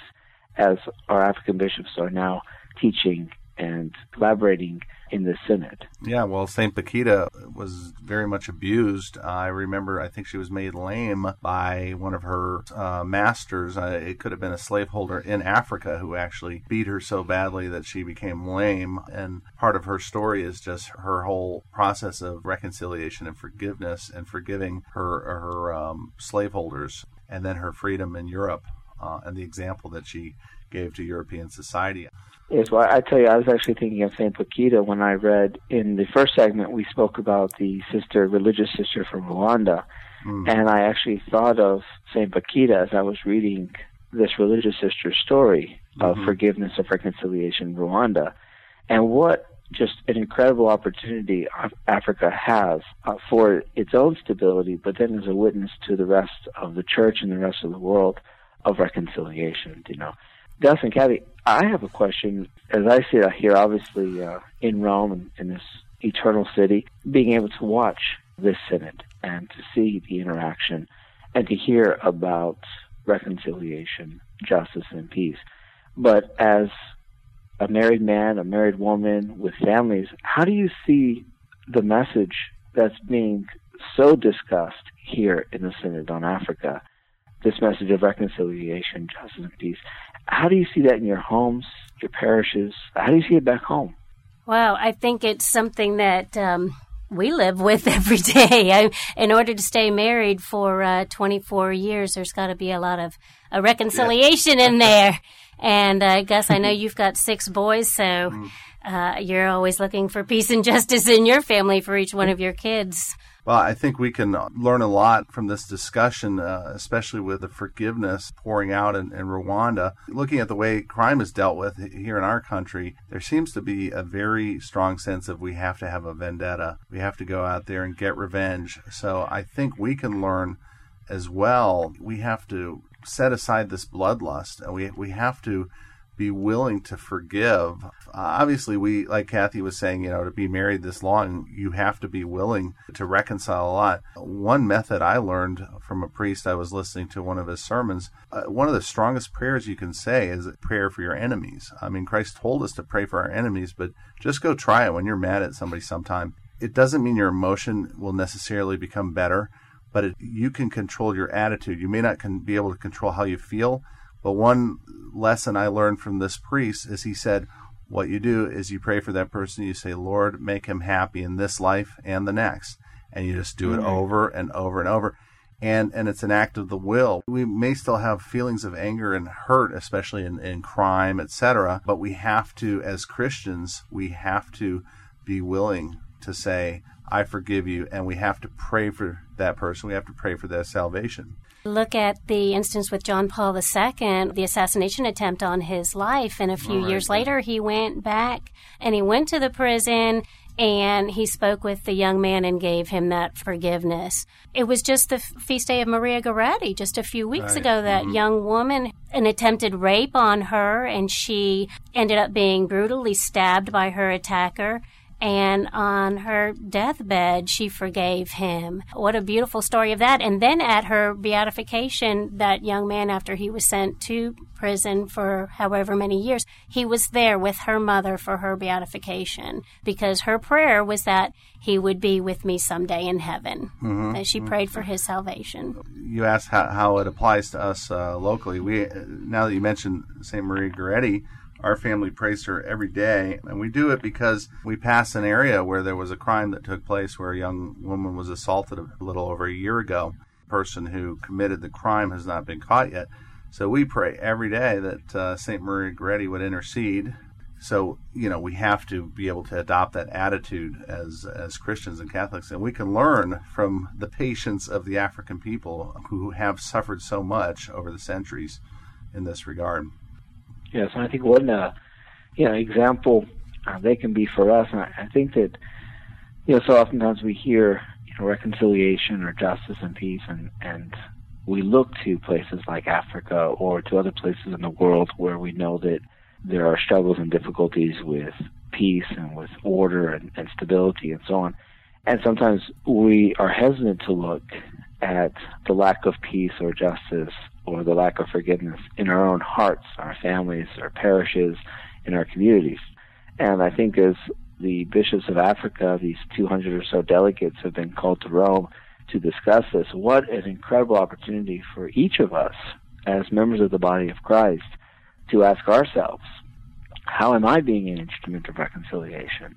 as our African bishops are now teaching and collaborating in the Synod. Yeah, well, St. Bakhita was very much abused. I remember, I think she was made lame by one of her masters. It could have been a slaveholder in Africa who actually beat her so badly that she became lame. And part of her story is just her whole process of reconciliation and forgiveness and forgiving her slaveholders, and then her freedom in Europe and the example that she gave to European society. Yes, well, I tell you, I was actually thinking of St. Bakhita when I read in the first segment we spoke about the sister, religious sister from Rwanda, and I actually thought of St. Bakhita as I was reading this religious sister's story of forgiveness and reconciliation in Rwanda, and what just an incredible opportunity Africa has for its own stability, but then as a witness to the rest of the church and the rest of the world of reconciliation, you know. Gus and Kathy, I have a question. As I see it here, obviously in Rome, and in this eternal city, being able to watch this synod and to see the interaction and to hear about reconciliation, justice, and peace. But as a married man, a married woman with families, how do you see the message that's being so discussed here in the Synod on Africa, this message of reconciliation, justice, and peace? How do you see that in your homes, your parishes? How do you see it back home? Well, I think it's something that we live with every day. In order to stay married for 24 years, there's got to be a lot of reconciliation in there. And Gus, I know you've got 6 boys, so you're always looking for peace and justice in your family for each one of your kids. Well, I think we can learn a lot from this discussion, especially with the forgiveness pouring out in Rwanda. Looking at the way crime is dealt with here in our country, there seems to be a very strong sense of we have to have a vendetta. We have to go out there and get revenge. So I think we can learn as well. We have to set aside this bloodlust, and we have to be willing to forgive. Obviously, we, like Kathy was saying, you know, to be married this long, you have to be willing to reconcile a lot. One method I learned from a priest, I was listening to one of his sermons, one of the strongest prayers you can say is a prayer for your enemies. I mean, Christ told us to pray for our enemies, but just go try it when you're mad at somebody sometime. It doesn't mean your emotion will necessarily become better, but you can control your attitude. You may not be able to control how you feel, but one lesson I learned from this priest is he said, what you do is you pray for that person. You say, Lord, make him happy in this life and the next. And you just do it over and over and over. And it's an act of the will. We may still have feelings of anger and hurt, especially in crime, etc. But we have to, as Christians, we have to be willing to say, I forgive you, and we have to pray for that person. We have to pray for their salvation. Look at the instance with John Paul II, the assassination attempt on his life, and a few years later he went back and he went to the prison and he spoke with the young man and gave him that forgiveness. It was just the feast day of Maria Goretti just a few weeks ago. That young woman, an attempted rape on her, and she ended up being brutally stabbed by her attacker. And on her deathbed, she forgave him. What a beautiful story of that. And then at her beatification, that young man, after he was sent to prison for however many years, he was there with her mother for her beatification, because her prayer was that he would be with me someday in heaven. And she prayed for his salvation. You asked how it applies to us locally. We, now that you mentioned St. Maria Goretti, our family prays her every day, and we do it because we pass an area where there was a crime that took place where a young woman was assaulted a little over a year ago. The person who committed the crime has not been caught yet. So we pray every day that St. Maria Goretti would intercede. So, you know, we have to be able to adopt that attitude as Christians and Catholics. And we can learn from the patience of the African people who have suffered so much over the centuries in this regard. Yes, and I think what an example they can be for us. And I think that, you know, so oftentimes we hear, you know, reconciliation or justice and peace, and we look to places like Africa or to other places in the world where we know that there are struggles and difficulties with peace and with order and stability and so on. And sometimes we are hesitant to look at the lack of peace or justice or the lack of forgiveness in our own hearts, our families, our parishes, in our communities. And I think as the bishops of Africa, these 200 or so delegates have been called to Rome to discuss this, what an incredible opportunity for each of us as members of the body of Christ to ask ourselves, how am I being an instrument of reconciliation?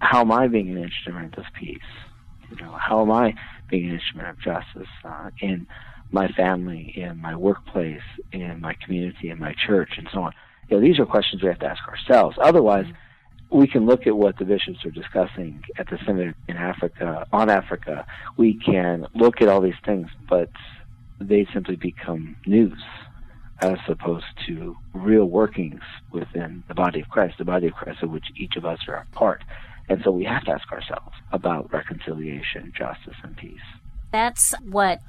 How am I being an instrument of peace? You know, how am I being an instrument of justice in my family, in my workplace, in my community, in my church, and so on? You know, these are questions we have to ask ourselves. Otherwise, we can look at what the bishops are discussing at the Synod in Africa, on Africa. We can look at all these things, but they simply become news as opposed to real workings within the body of Christ of which each of us are a part. And so we have to ask ourselves about reconciliation, justice, and peace. That's what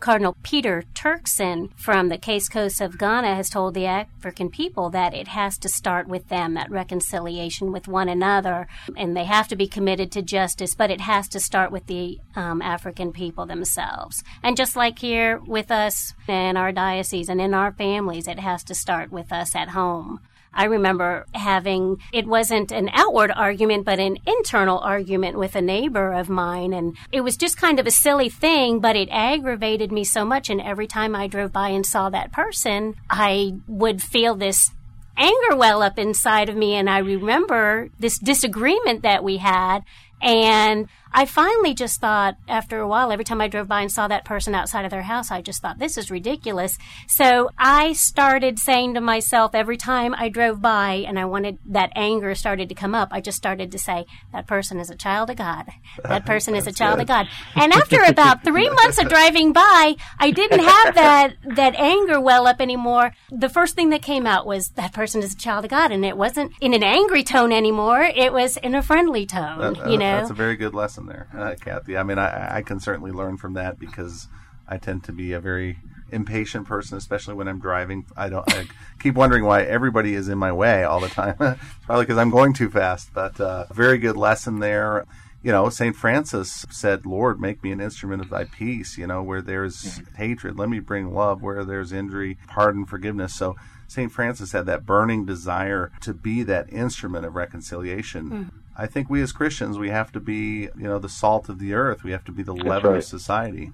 Cardinal Peter Turkson from the Case Coast of Ghana has told the African people, that it has to start with them, that reconciliation with one another, and they have to be committed to justice, but it has to start with the African people themselves. And just like here with us in our diocese and in our families, it has to start with us at home. I remember having, it wasn't an outward argument, but an internal argument with a neighbor of mine. And it was just kind of a silly thing, but it aggravated me so much. And every time I drove by and saw that person, I would feel this anger well up inside of me. And I remember this disagreement that we had. And I finally just thought, after a while, every time I drove by and saw that person outside of their house, I just thought, this is ridiculous. So I started saying to myself every time I drove by, and I wanted, that anger started to come up, I just started to say, that person is a child of God. That person is a child of God. And after about 3 months of driving by, I didn't have that anger well up anymore. The first thing that came out was, that person is a child of God. And it wasn't in an angry tone anymore. It was in a friendly tone, you know. That's a very good lesson there, Kathy. I mean, I can certainly learn from that, because I tend to be a very impatient person, especially when I'm driving. I keep wondering why everybody is in my way all the time. It's probably because I'm going too fast, but very good lesson there. You know, St. Francis said, Lord, make me an instrument of thy peace. You know, where there's hatred, let me bring love. Where there's injury, pardon, forgiveness. So St. Francis had that burning desire to be that instrument of reconciliation. Mm. I think we as Christians, we have to be, you know, the salt of the earth. We have to be the leaven of society.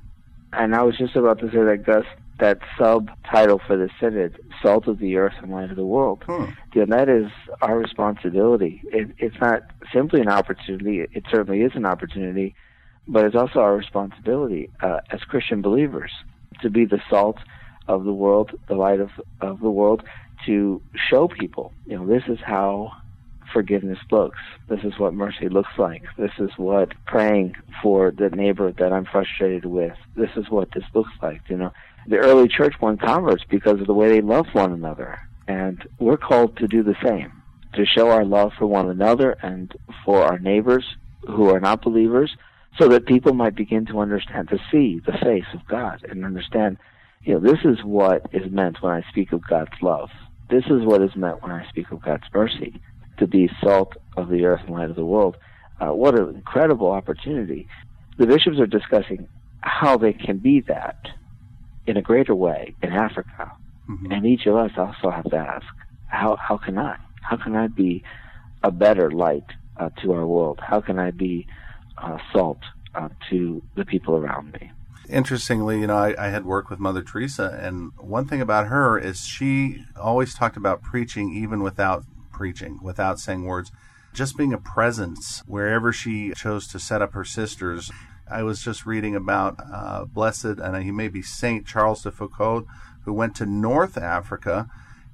And I was just about to say that, Gus, that subtitle for the Synod, Salt of the Earth and Light of the World. You know, that is our responsibility. It's not simply an opportunity. It certainly is an opportunity, but it's also our responsibility as Christian believers to be the salt of the world, the light of the world, to show people, you know, this is how forgiveness looks. This is what mercy looks like. This is what praying for the neighbor that I'm frustrated with. This is what this looks like. You know, the early church won converts because of the way they loved one another. And we're called to do the same, to show our love for one another and for our neighbors who are not believers, so that people might begin to understand, to see the face of God and understand, you know, this is what is meant when I speak of God's love. This is what is meant when I speak of God's mercy. To be salt of the earth and light of the world. What an incredible opportunity. The bishops are discussing how they can be that in a greater way in Africa. Mm-hmm. And each of us also have to ask, how can I? How can I be a better light to our world? How can I be salt to the people around me? Interestingly, you know, I had worked with Mother Teresa, and one thing about her is she always talked about preaching even without preaching, without saying words, just being a presence wherever she chose to set up her sisters. I was just reading about blessed, and he may be Saint Charles de Foucauld, who went to North Africa,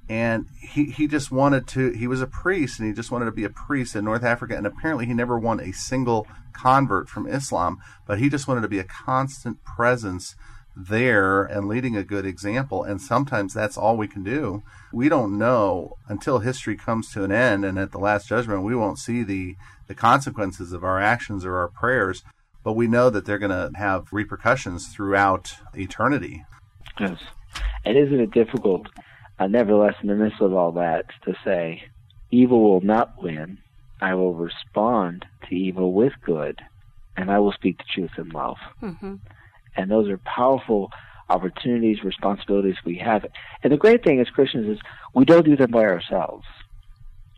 and he just wanted to, he was a priest, and he just wanted to be a priest in North Africa, and apparently he never won a single convert from Islam, but he just wanted to be a constant presence there and leading a good example. And sometimes that's all we can do. We don't know until history comes to an end, and at the last judgment we won't see the consequences of our actions or our prayers, but we know that they're going to have repercussions throughout eternity. Yes. And isn't it difficult, nevertheless, in the midst of all that, to say, evil will not win, I will respond to evil with good, and I will speak the truth in love. Mm-hmm. And those are powerful opportunities, responsibilities we have. And the great thing as Christians is we don't do them by ourselves.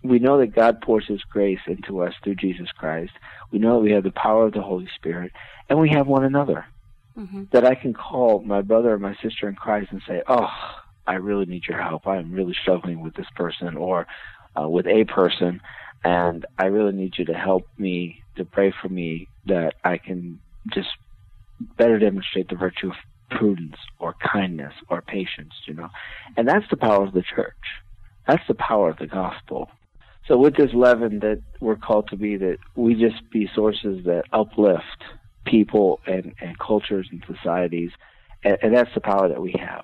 We know that God pours His grace into us through Jesus Christ. We know that we have the power of the Holy Spirit, and we have one another. Mm-hmm. That I can call my brother or my sister in Christ and say, oh, I really need your help. I'm really struggling with this person or with a person, and I really need you to help me, to pray for me, that I can just better demonstrate the virtue of prudence or kindness or patience, you know. And that's the power of the church. That's the power of the gospel. So with this leaven that we're called to be, that we just be sources that uplift people and cultures and societies, and that's the power that we have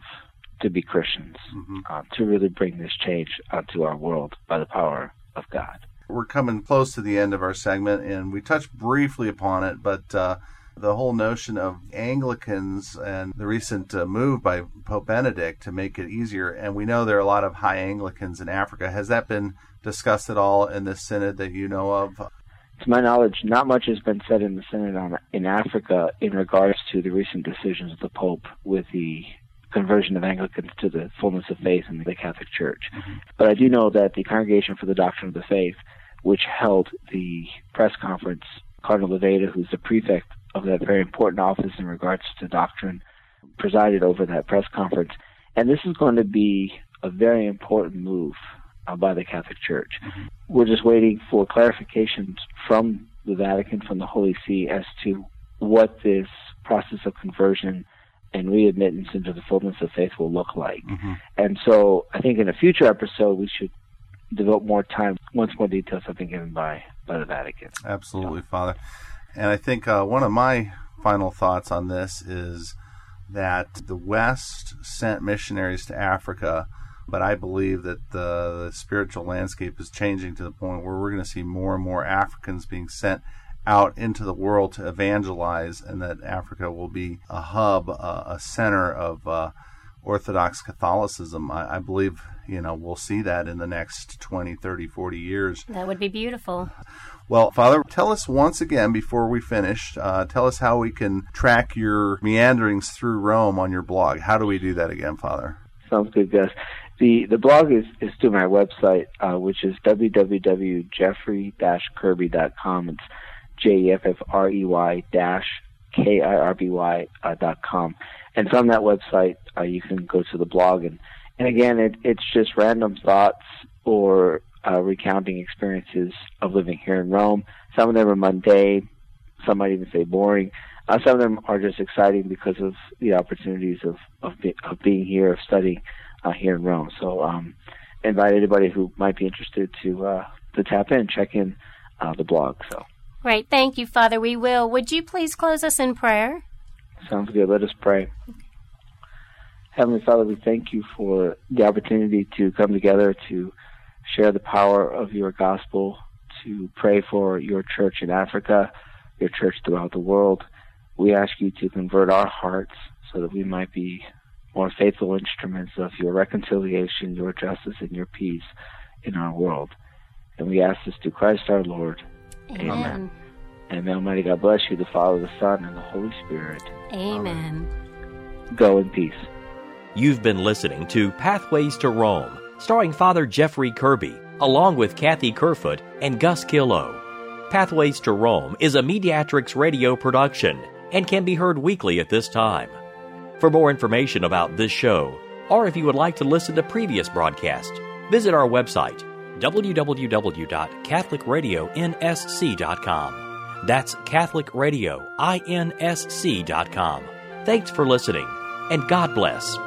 to be Christians, to really bring this change onto our world by the power of God. We're coming close to the end of our segment, and we touched briefly upon it, but the whole notion of Anglicans and the recent move by Pope Benedict to make it easier, and we know there are a lot of high Anglicans in Africa. Has that been discussed at all in this synod that you know of? To my knowledge, not much has been said in the synod in Africa in regards to the recent decisions of the Pope with the conversion of Anglicans to the fullness of faith in the Catholic Church. But I do know that the Congregation for the Doctrine of the Faith, which held the press conference, Cardinal Levada, who's the prefect of that very important office in regards to doctrine, presided over that press conference. And this is going to be a very important move by the Catholic Church. We're just waiting for clarifications from the Vatican, from the Holy See, as to what this process of conversion and readmittance into the fullness of faith will look like. And so I think in a future episode, we should devote more time. Once more details have been given by the Vatican. Absolutely, so. Father. And I think one of my final thoughts on this is that the West sent missionaries to Africa, but I believe that the spiritual landscape is changing to the point where we're going to see more and more Africans being sent out into the world to evangelize, and that Africa will be a hub, a center of Orthodox Catholicism. I believe, you know, we'll see that in the next 20, 30, 40 years. That would be beautiful. Well, Father, tell us once again before we finish, tell us how we can track your meanderings through Rome on your blog. How do we do that again, Father? Sounds good, Gus. The blog is through my website, which is www.jeffrey-kirby.com. It's jeffrey-kirby.com. And from that website, you can go to the blog. And again, it's just random thoughts or recounting experiences of living here in Rome. Some of them are mundane. Some might even say boring. Some of them are just exciting because of the opportunities of being here, of studying here in Rome. So invite anybody who might be interested to tap in, check in the blog. So. Great. Thank you, Father. We will. Would you please close us in prayer? Sounds good. Let us pray. Heavenly Father, we thank you for the opportunity to come together to share the power of your gospel, to pray for your church in Africa, your church throughout the world. We ask you to convert our hearts so that we might be more faithful instruments of your reconciliation, your justice, and your peace in our world. And we ask this through Christ our Lord. Amen. Amen. And may Almighty God bless you, the Father, the Son, and the Holy Spirit. Amen. Go in peace. You've been listening to Pathways to Rome, starring Father Jeffrey Kirby, along with Kathy Kerfoot and Gus Killow. Pathways to Rome is a Mediatrix Radio production and can be heard weekly at this time. For more information about this show, or if you would like to listen to previous broadcasts, visit our website, www.catholicradioinsc.com. That's CatholicRadioInsc.com. Thanks for listening, and God bless.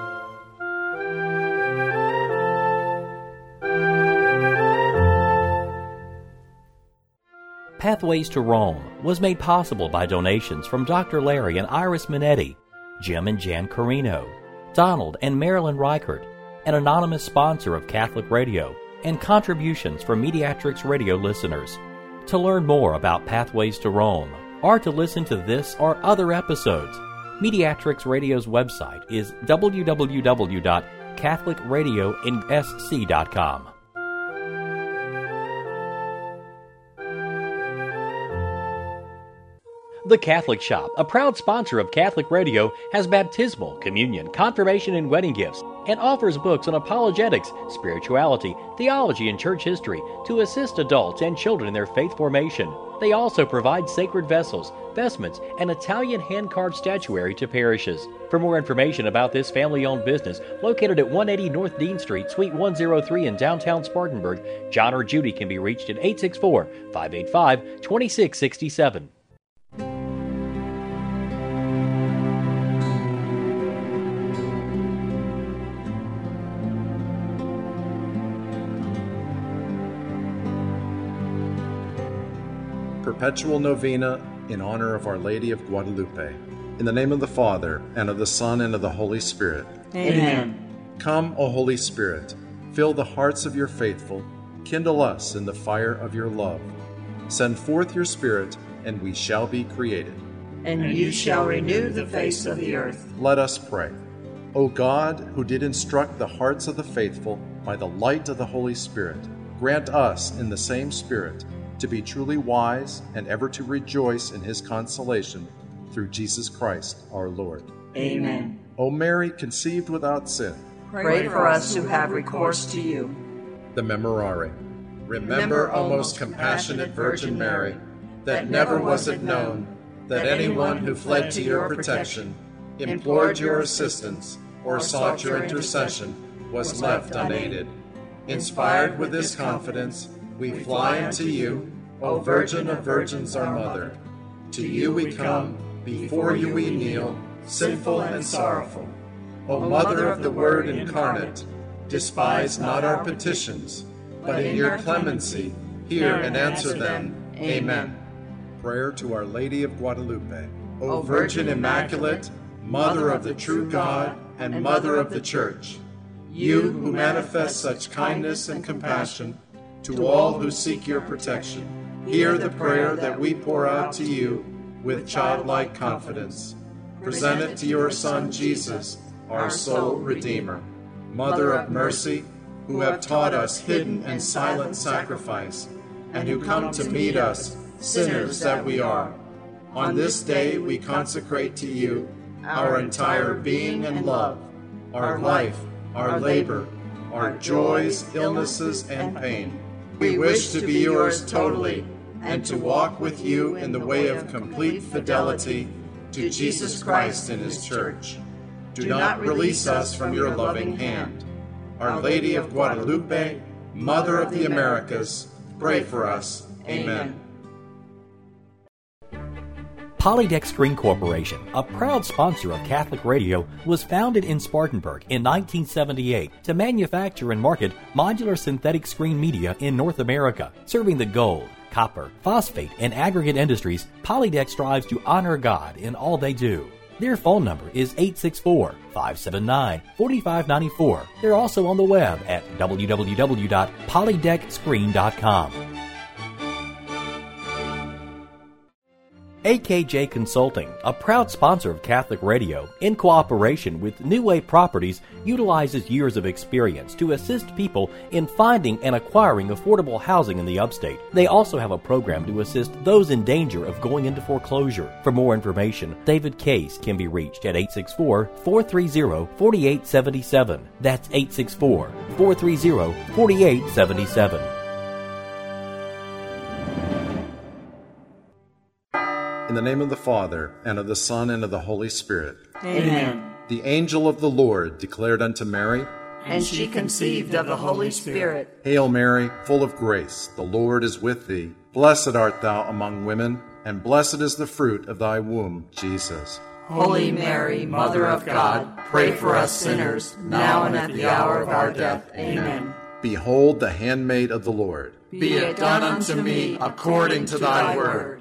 Pathways to Rome was made possible by donations from Dr. Larry and Iris Minetti, Jim and Jan Carino, Donald and Marilyn Reichert, an anonymous sponsor of Catholic Radio, and contributions from Mediatrix Radio listeners. To learn more about Pathways to Rome, or to listen to this or other episodes, Mediatrix Radio's website is www.catholicradioinsc.com. The Catholic Shop, a proud sponsor of Catholic Radio, has baptismal, communion, confirmation, and wedding gifts, and offers books on apologetics, spirituality, theology, and church history to assist adults and children in their faith formation. They also provide sacred vessels, vestments, and Italian hand-carved statuary to parishes. For more information about this family-owned business, located at 180 North Dean Street, Suite 103 in downtown Spartanburg, John or Judy can be reached at 864-585-2667. perpetual novena in honor of Our Lady of Guadalupe. In the name of the Father, and of the Son, and of the Holy Spirit. Amen. Come, O Holy Spirit, fill the hearts of your faithful, kindle us in the fire of your love. Send forth your Spirit, and we shall be created. And you shall renew the face of the earth. Let us pray. O God, who did instruct the hearts of the faithful by the light of the Holy Spirit, grant us in the same Spirit to be truly wise and ever to rejoice in his consolation through Jesus Christ our Lord. Amen. O Mary, conceived without sin, pray for us who have recourse to you. The Memorare. Remember, O most compassionate Virgin Mary, that never was it known that anyone who fled to your protection, implored your assistance, or sought your intercession was left unaided. Inspired with this confidence, we fly unto you, O Virgin of Virgins, our Mother. To you we come, before you we kneel, sinful and sorrowful. O Mother of the Word incarnate, despise not our petitions, but in your clemency hear and answer them. Amen. Prayer to Our Lady of Guadalupe. O Virgin Immaculate, Mother of the true God and Mother of the Church, you who manifest such kindness and compassion to all who seek your protection, hear the prayer that we pour out to you with childlike confidence. Present it to your Son Jesus, our sole Redeemer. Mother of mercy, who have taught us hidden and silent sacrifice, and who come to meet us, sinners that we are. On this day we consecrate to you our entire being and love, our life, our labor, our joys, illnesses, and pain. We wish to be yours totally and to walk with you in the way of complete fidelity to Jesus Christ and his Church. Do not release us from your loving hand. Our Lady of Guadalupe, Mother of the Americas, pray for us. Amen. Polydeck Screen Corporation, a proud sponsor of Catholic Radio, was founded in Spartanburg in 1978 to manufacture and market modular synthetic screen media in North America, serving the gold, copper, phosphate, and aggregate industries. Polydeck strives to honor God in all they do. Their phone number is 864-579-4594. They're also on the web at www.polydeckscreen.com. AKJ Consulting, a proud sponsor of Catholic Radio, in cooperation with New Way Properties, utilizes years of experience to assist people in finding and acquiring affordable housing in the upstate. They also have a program to assist those in danger of going into foreclosure. For more information, David Case can be reached at 864-430-4877. That's 864-430-4877. In the name of the Father, and of the Son, and of the Holy Spirit. Amen. The angel of the Lord declared unto Mary, and she conceived of the Holy Spirit. Hail Mary, full of grace, the Lord is with thee. Blessed art thou among women, and blessed is the fruit of thy womb, Jesus. Holy Mary, Mother of God, pray for us sinners, now and at the hour of our death. Amen. Behold the handmaid of the Lord. Be it done unto me according to thy word.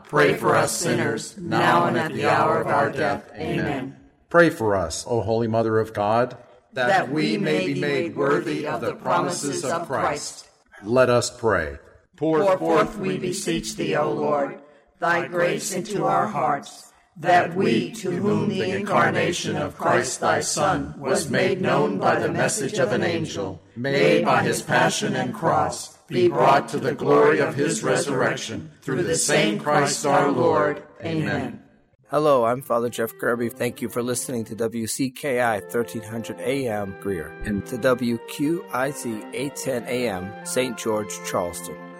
pray for us sinners, now and at the hour of our death. Amen. Pray for us, O Holy Mother of God, that we may be made worthy of the promises of Christ. Let us pray. Pour forth, we beseech thee, O Lord, thy grace into our hearts, that we, to whom the incarnation of Christ thy Son was made known by the message of an angel, made by his passion and cross, be brought to the glory of his resurrection, through the same Christ our Lord. Amen. Hello, I'm Father Jeff Kirby. Thank you for listening to WCKI 1300 AM Greer and to WQIC 810 AM St. George, Charleston.